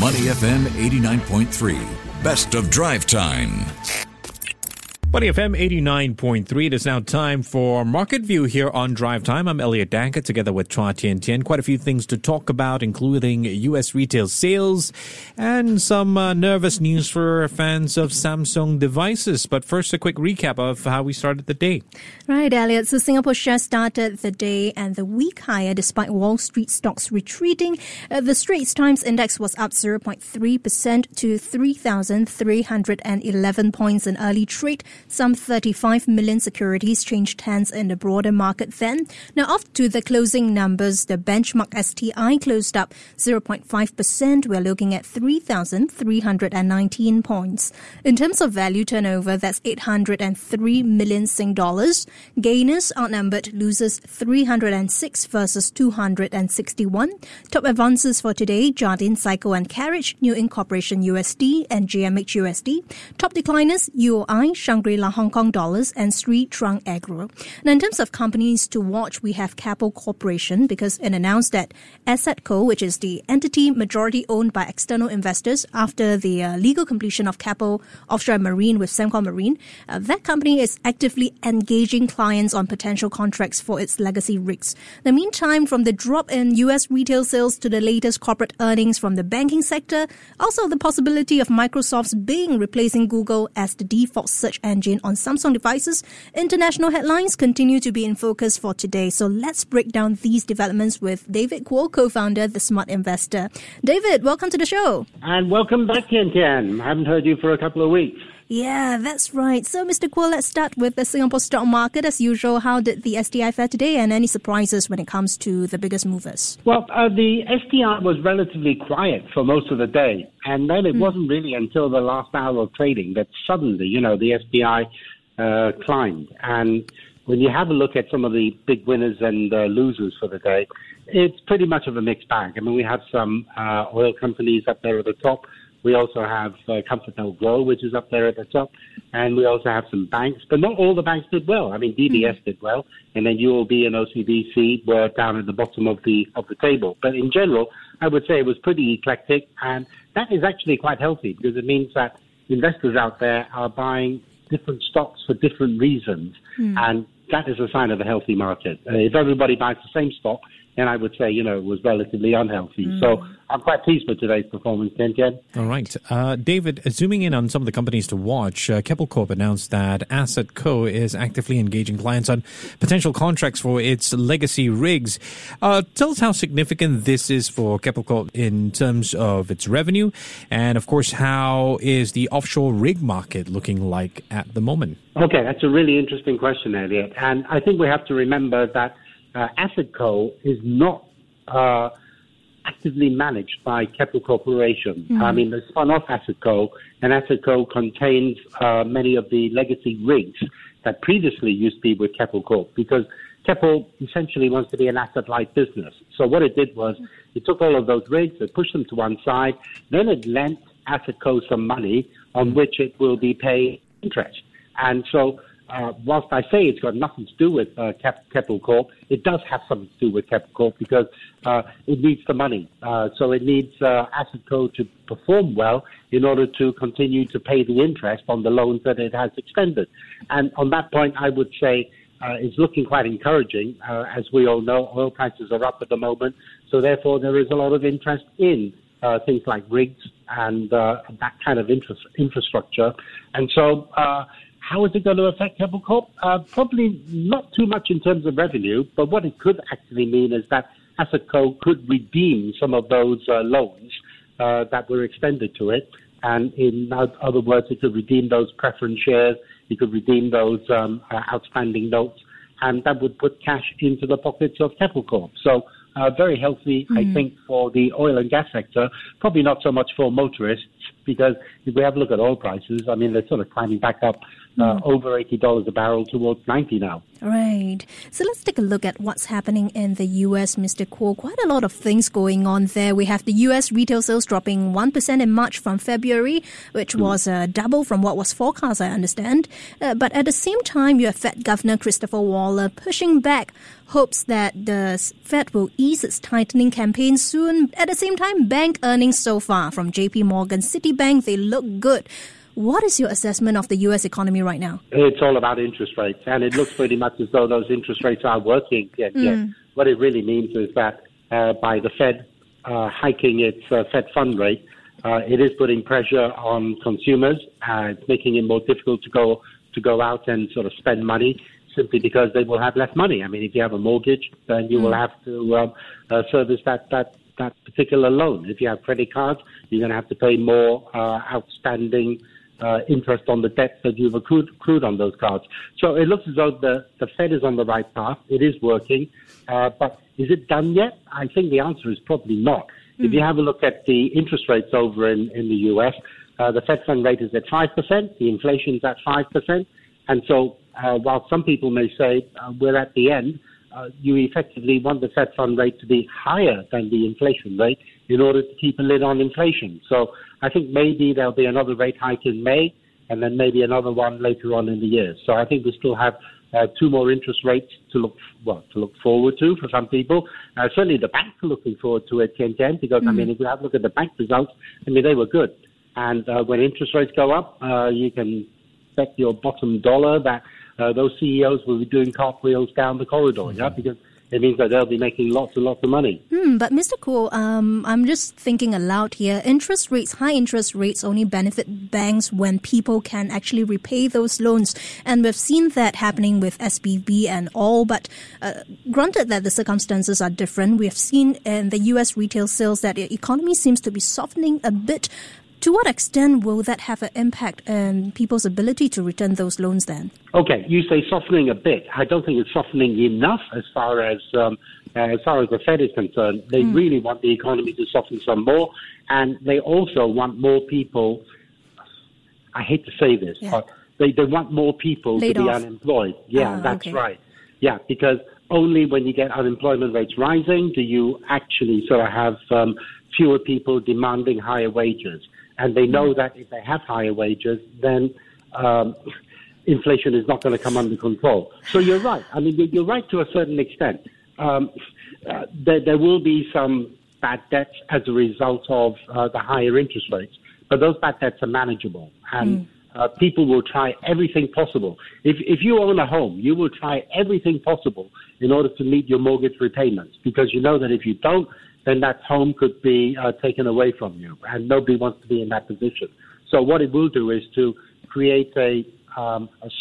Money FM 89.3, best of drive time. Money FM 89.3. It is now time for Market View here on Drive Time. I'm Elliot Danker together with Chua Tiantian. Quite a few things to talk about, including U.S. retail sales and some nervous news for fans of Samsung devices. But first, a quick recap of how we started the day. Right, Elliot. So Singapore shares started the day and the week higher despite Wall Street stocks retreating. The Straits Times Index was up 0.3% to 3,311 points in early trade. Some 35 million securities changed hands in the broader market then. Now off to the closing numbers. The benchmark STI closed up 0.5%. We're looking at 3,319 points. In terms of value turnover, that's 803 million Sing dollars. Gainers outnumbered losers 306 versus 261. Top advances for today, Jardine, Cycle and Carriage, New Incorporation USD and GMH USD. Top decliners, UOI, Shangri-La Hong Kong dollars and Sri Trang Agro. Now, in terms of companies to watch, we have Keppel Corporation because it announced that AssetCo, which is the entity majority owned by external investors after the legal completion of Keppel Offshore and Marine with Sembcorp Marine, that company is actively engaging clients on potential contracts for its legacy rigs. In the meantime, from the drop in U.S. retail sales to the latest corporate earnings from the banking sector, also the possibility of Microsoft's Bing replacing Google as the default search engine on Samsung devices, international headlines continue to be in focus for today. So let's break down these developments with David Kuo, co-founder, The Smart Investor. David, welcome to the show. And welcome back, Tiantian. I haven't heard you for a couple of weeks. Yeah, that's right. So, Mr. Kuo, let's start with the Singapore stock market. As usual, how did the STI fare today and any surprises when it comes to the biggest movers? Well, the STI was relatively quiet for most of the day. And then it wasn't really until the last hour of trading that suddenly, the STI climbed. And when you have a look at some of the big winners and losers for the day, it's pretty much of a mixed bag. I mean, we have some oil companies up there at the top. We also have ComfortDelGro, which is up there at the top. And we also have some banks, but not all the banks did well. I mean, DBS did well, and then UOB and OCBC were down at the bottom of the table. But in general, I would say it was pretty eclectic, and that is actually quite healthy because it means that investors out there are buying different stocks for different reasons, and that is a sign of a healthy market. If everybody buys the same stock, and I would say, it was relatively unhealthy. So I'm quite pleased with today's performance, Tiantian. All right. David, zooming in on some of the companies to watch, Keppel Corp announced that AssetCo is actively engaging clients on potential contracts for its legacy rigs. Tell us how significant this is for Keppel Corp in terms of its revenue. And, of course, how is the offshore rig market looking like at the moment? Okay, that's a really interesting question, Elliot. And I think we have to remember that AssetCo is not actively managed by Keppel Corporation. I mean, they spun off AssetCo, and AssetCo contains many of the legacy rigs that previously used to be with Keppel Corp, because Keppel essentially wants to be an asset-light business. So what it did was it took all of those rigs, it pushed them to one side, then it lent AssetCo some money on which it will be paid interest. And so whilst I say it's got nothing to do with Keppel Corp, it does have something to do with Keppel Corp because it needs the money. So it needs AssetCo to perform well in order to continue to pay the interest on the loans that it has extended. And on that point, I would say it's looking quite encouraging. As we all know, oil prices are up at the moment. So therefore, there is a lot of interest in things like rigs and that kind of infrastructure. And so how is it going to affect Keppel Corp? Probably not too much in terms of revenue, but what it could actually mean is that AssetCo could redeem some of those loans that were extended to it. And in other words, it could redeem those preference shares, it could redeem those outstanding notes, and that would put cash into the pockets of Keppel Corp. So very healthy, I think, for the oil and gas sector, probably not so much for motorists, because if we have a look at oil prices, I mean, they're sort of climbing back up over $80 a barrel towards 90 now. Right. So let's take a look at what's happening in the U.S., Mr. Kuo. Quite a lot of things going on there. We have the U.S. retail sales dropping 1% in March from February, which was double from what was forecast, I understand. But at the same time, you have Fed Governor Christopher Waller pushing back hopes that the Fed will ease its tightening campaign soon. At the same time, bank earnings so far from JP Morgan, Citibank, they look good. What is your assessment of the U.S. economy right now? It's all about interest rates, and it looks pretty much as though those interest rates are working. Yes. What it really means is that by the Fed hiking its Fed fund rate, it is putting pressure on consumers. It's making it more difficult to go out and sort of spend money, simply because they will have less money. I mean, if you have a mortgage, then you will have to service that particular loan. If you have credit cards, you're going to have to pay more outstanding interest on the debt that you've accrued on those cards. So it looks as though the Fed is on the right path. It is working. But is it done yet? I think the answer is probably not. Mm. If you have a look at the interest rates over in the U.S., the Fed fund rate is at 5%. The inflation's at 5%. And so while some people may say we're at the end, you effectively want the Fed fund rate to be higher than the inflation rate in order to keep a lid on inflation. So I think maybe there'll be another rate hike in May and then maybe another one later on in the year. So I think we still have two more interest rates to look forward to for some people. Certainly the bank looking forward to it, Tiantian, because, I mean, if you have a look at the bank results, I mean, they were good. And when interest rates go up, you can bet your bottom dollar that those CEOs will be doing cartwheels down the corridor, because it means that they'll be making lots and lots of money. But Mr. Kuo, I'm just thinking aloud here. High interest rates only benefit banks when people can actually repay those loans. And we've seen that happening with SVB and all. But granted that the circumstances are different, we have seen in the U.S. retail sales that the economy seems to be softening a bit. To what extent will that have an impact on people's ability to return those loans then? Okay, you say softening a bit. I don't think it's softening enough as far as the Fed is concerned. They really want the economy to soften some more, and they also want more people, I hate to say this, but they want more people laid off. Unemployed. Yeah, that's right. Yeah, because only when you get unemployment rates rising do you actually sort of have fewer people demanding higher wages. And they know that if they have higher wages, then inflation is not going to come under control. So you're right. I mean, you're right to a certain extent. There will be some bad debts as a result of the higher interest rates. But those bad debts are manageable. And people will try everything possible. If you own a home, you will try everything possible in order to meet your mortgage repayments, because you know that if you don't, then that home could be taken away from you, and nobody wants to be in that position. So what it will do is to create a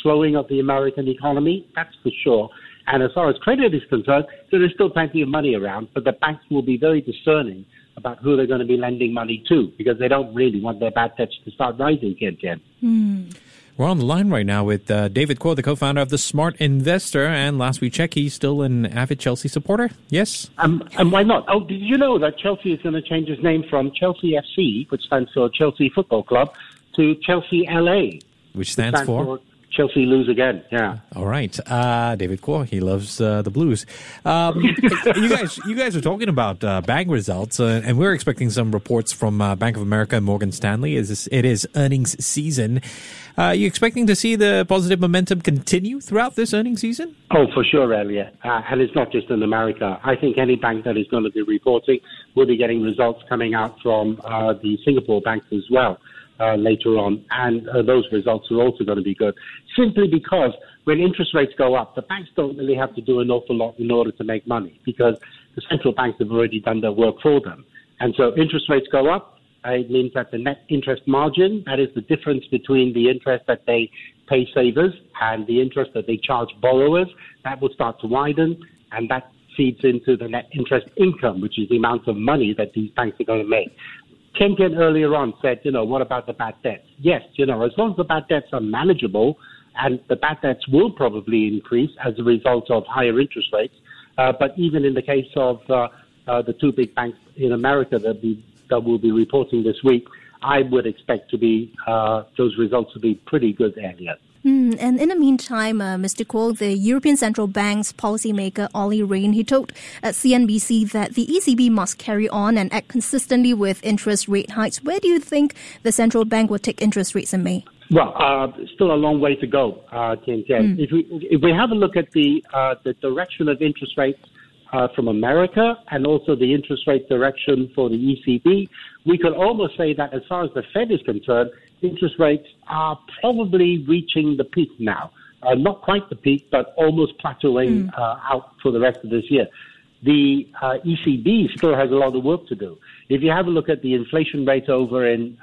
slowing of the American economy, that's for sure. And as far as credit is concerned, there is still plenty of money around, but the banks will be very discerning about who they're going to be lending money to, because they don't really want their bad debts to start rising again. We're on the line right now with David Kuo, the co-founder of The Smart Investor. And last we checked, he's still an avid Chelsea supporter. Yes? And why not? Oh, did you know that Chelsea is going to change its name from Chelsea FC, which stands for Chelsea Football Club, to Chelsea LA, which stands for Chelsea lose again. Yeah. All right. David Kuo, he loves the Blues. You guys are talking about bank results, and we're expecting some reports from Bank of America and Morgan Stanley. It is earnings season. You expecting to see the positive momentum continue throughout this earnings season? Oh, for sure, Elliot. And it's not just in America. I think any bank that is going to be reporting will be getting results coming out from the Singapore banks as well. Later on, and those results are also going to be good, simply because when interest rates go up, the banks don't really have to do an awful lot in order to make money, because the central banks have already done their work for them. And so interest rates go up, it means that the net interest margin, that is the difference between the interest that they pay savers and the interest that they charge borrowers, that will start to widen, and that feeds into the net interest income, which is the amount of money that these banks are going to make. Tiantian earlier on said, what about the bad debts? Yes, as long as the bad debts are manageable, and the bad debts will probably increase as a result of higher interest rates. But even in the case of the two big banks in America that will be reporting this week, I would expect those results to be pretty good, Elliot. And in the meantime, Mr. Kuo, the European Central Bank's policymaker, Olli Rehn, he told CNBC that the ECB must carry on and act consistently with interest rate hikes. Where do you think the central bank will take interest rates in May? Well, still a long way to go, Tiantian. If we have a look at the direction of interest rates from America and also the interest rate direction for the ECB, we could almost say that as far as the Fed is concerned, interest rates are probably reaching the peak now. Not quite the peak, but almost plateauing out for the rest of this year. The ECB still has a lot of work to do. If you have a look at the inflation rate over in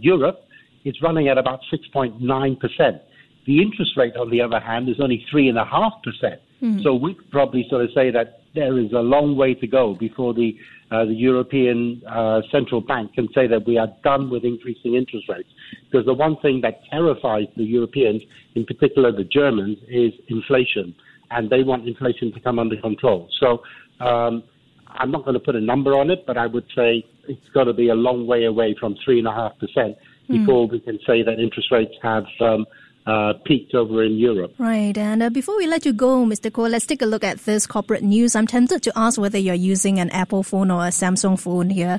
Europe, it's running at about 6.9%. The interest rate, on the other hand, is only 3.5%. So we could probably sort of say that there is a long way to go before the European Central Bank can say that we are done with increasing interest rates. Because the one thing that terrifies the Europeans, in particular the Germans, is inflation. And they want inflation to come under control. So I'm not going to put a number on it, but I would say it's got to be a long way away from 3.5%. Before we can say that interest rates have peaked over in Europe. Right. And before we let you go, Mr. Kuo, let's take a look at this corporate news. I'm tempted to ask whether you're using an Apple phone or a Samsung phone here,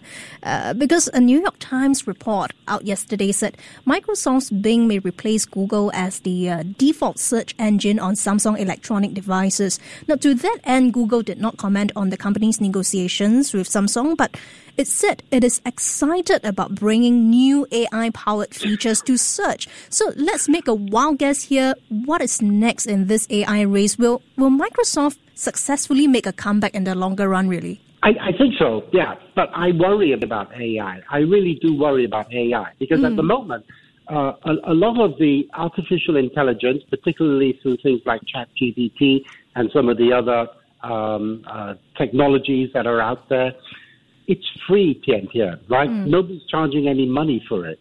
because a New York Times report out yesterday said Microsoft's Bing may replace Google as the default search engine on Samsung electronic devices. Now, to that end, Google did not comment on the company's negotiations with Samsung, but it said it is excited about bringing new AI-powered features to search. So let's make a wild guess here. What is next in this AI race? Will Microsoft successfully make a comeback in the longer run, really? I think so, yeah. But I worry about AI. I really do worry about AI because at the moment, a lot of the artificial intelligence, particularly through things like ChatGPT and some of the other technologies that are out there, it's free, Tiantian, right? Nobody's charging any money for it.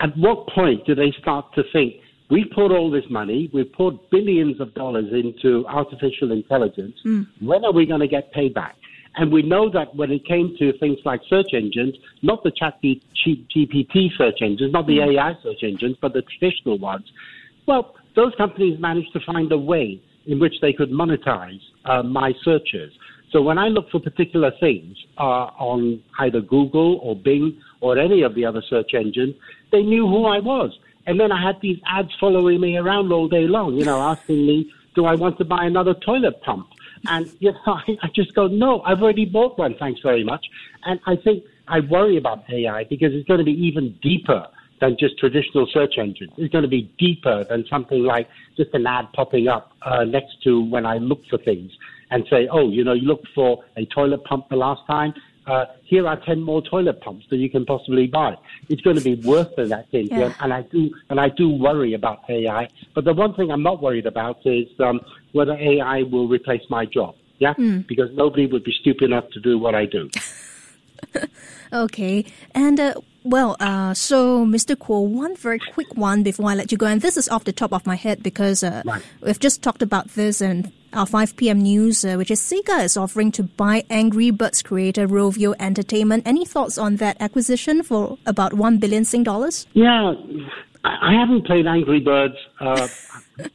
At what point do they start to think, we put all this money, we poured billions of dollars into artificial intelligence, when are we going to get payback? And we know that when it came to things like search engines, not the ChatGPT search engines, not the AI search engines, but the traditional ones, well, those companies managed to find a way in which they could monetize my searches. So when I look for particular things on either Google or Bing or any of the other search engines, they knew who I was. And then I had these ads following me around all day long, you know, asking me, do I want to buy another toilet pump? And you know, I just go, no, I've already bought one, thanks very much. And I think I worry about AI because it's going to be even deeper than just traditional search engines. It's going to be deeper than something like just an ad popping up next to when I look for things. And say, oh, you know, you looked for a toilet pump the last time. Here are 10 more toilet pumps that you can possibly buy. It's going to be worse than that, Cynthia. Yeah. And I do worry about AI. But the one thing I'm not worried about is whether AI will replace my job. Yeah, because nobody would be stupid enough to do what I do. Okay, and so Mr. Kuo, one very quick one before I let you go, and this is off the top of my head because we've just talked about this in our 5 p.m. news, which is Sega is offering to buy Angry Birds creator Rovio Entertainment. Any thoughts on that acquisition for about $1 billion? Yeah, I haven't played Angry Birds.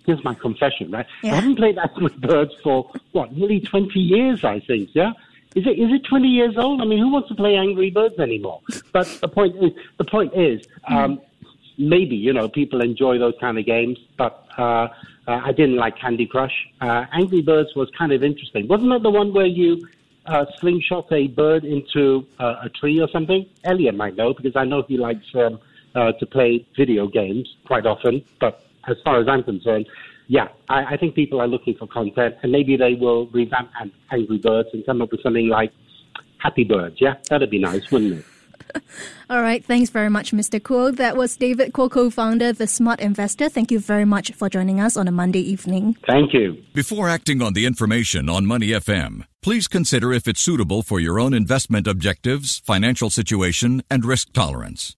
Here's my confession, right? Yeah. I haven't played Angry Birds for nearly 20 years, I think. Yeah. Is it 20 years old? I mean, who wants to play Angry Birds anymore? But the point is, maybe, you know, people enjoy those kind of games, but I didn't like Candy Crush. Angry Birds was kind of interesting. Wasn't that the one where you slingshot a bird into a tree or something? Elliot might know, because I know he likes to play video games quite often, but as far as I'm concerned, yeah, I think people are looking for content, and maybe they will revamp Angry Birds and come up with something like Happy Birds, yeah? That'd be nice, wouldn't it? All right, thanks very much, Mr. Kuo. That was David Kuo, co-founder, The Smart Investor. Thank you very much for joining us on a Monday evening. Thank you. Before acting on the information on Money FM, please consider if it's suitable for your own investment objectives, financial situation, and risk tolerance.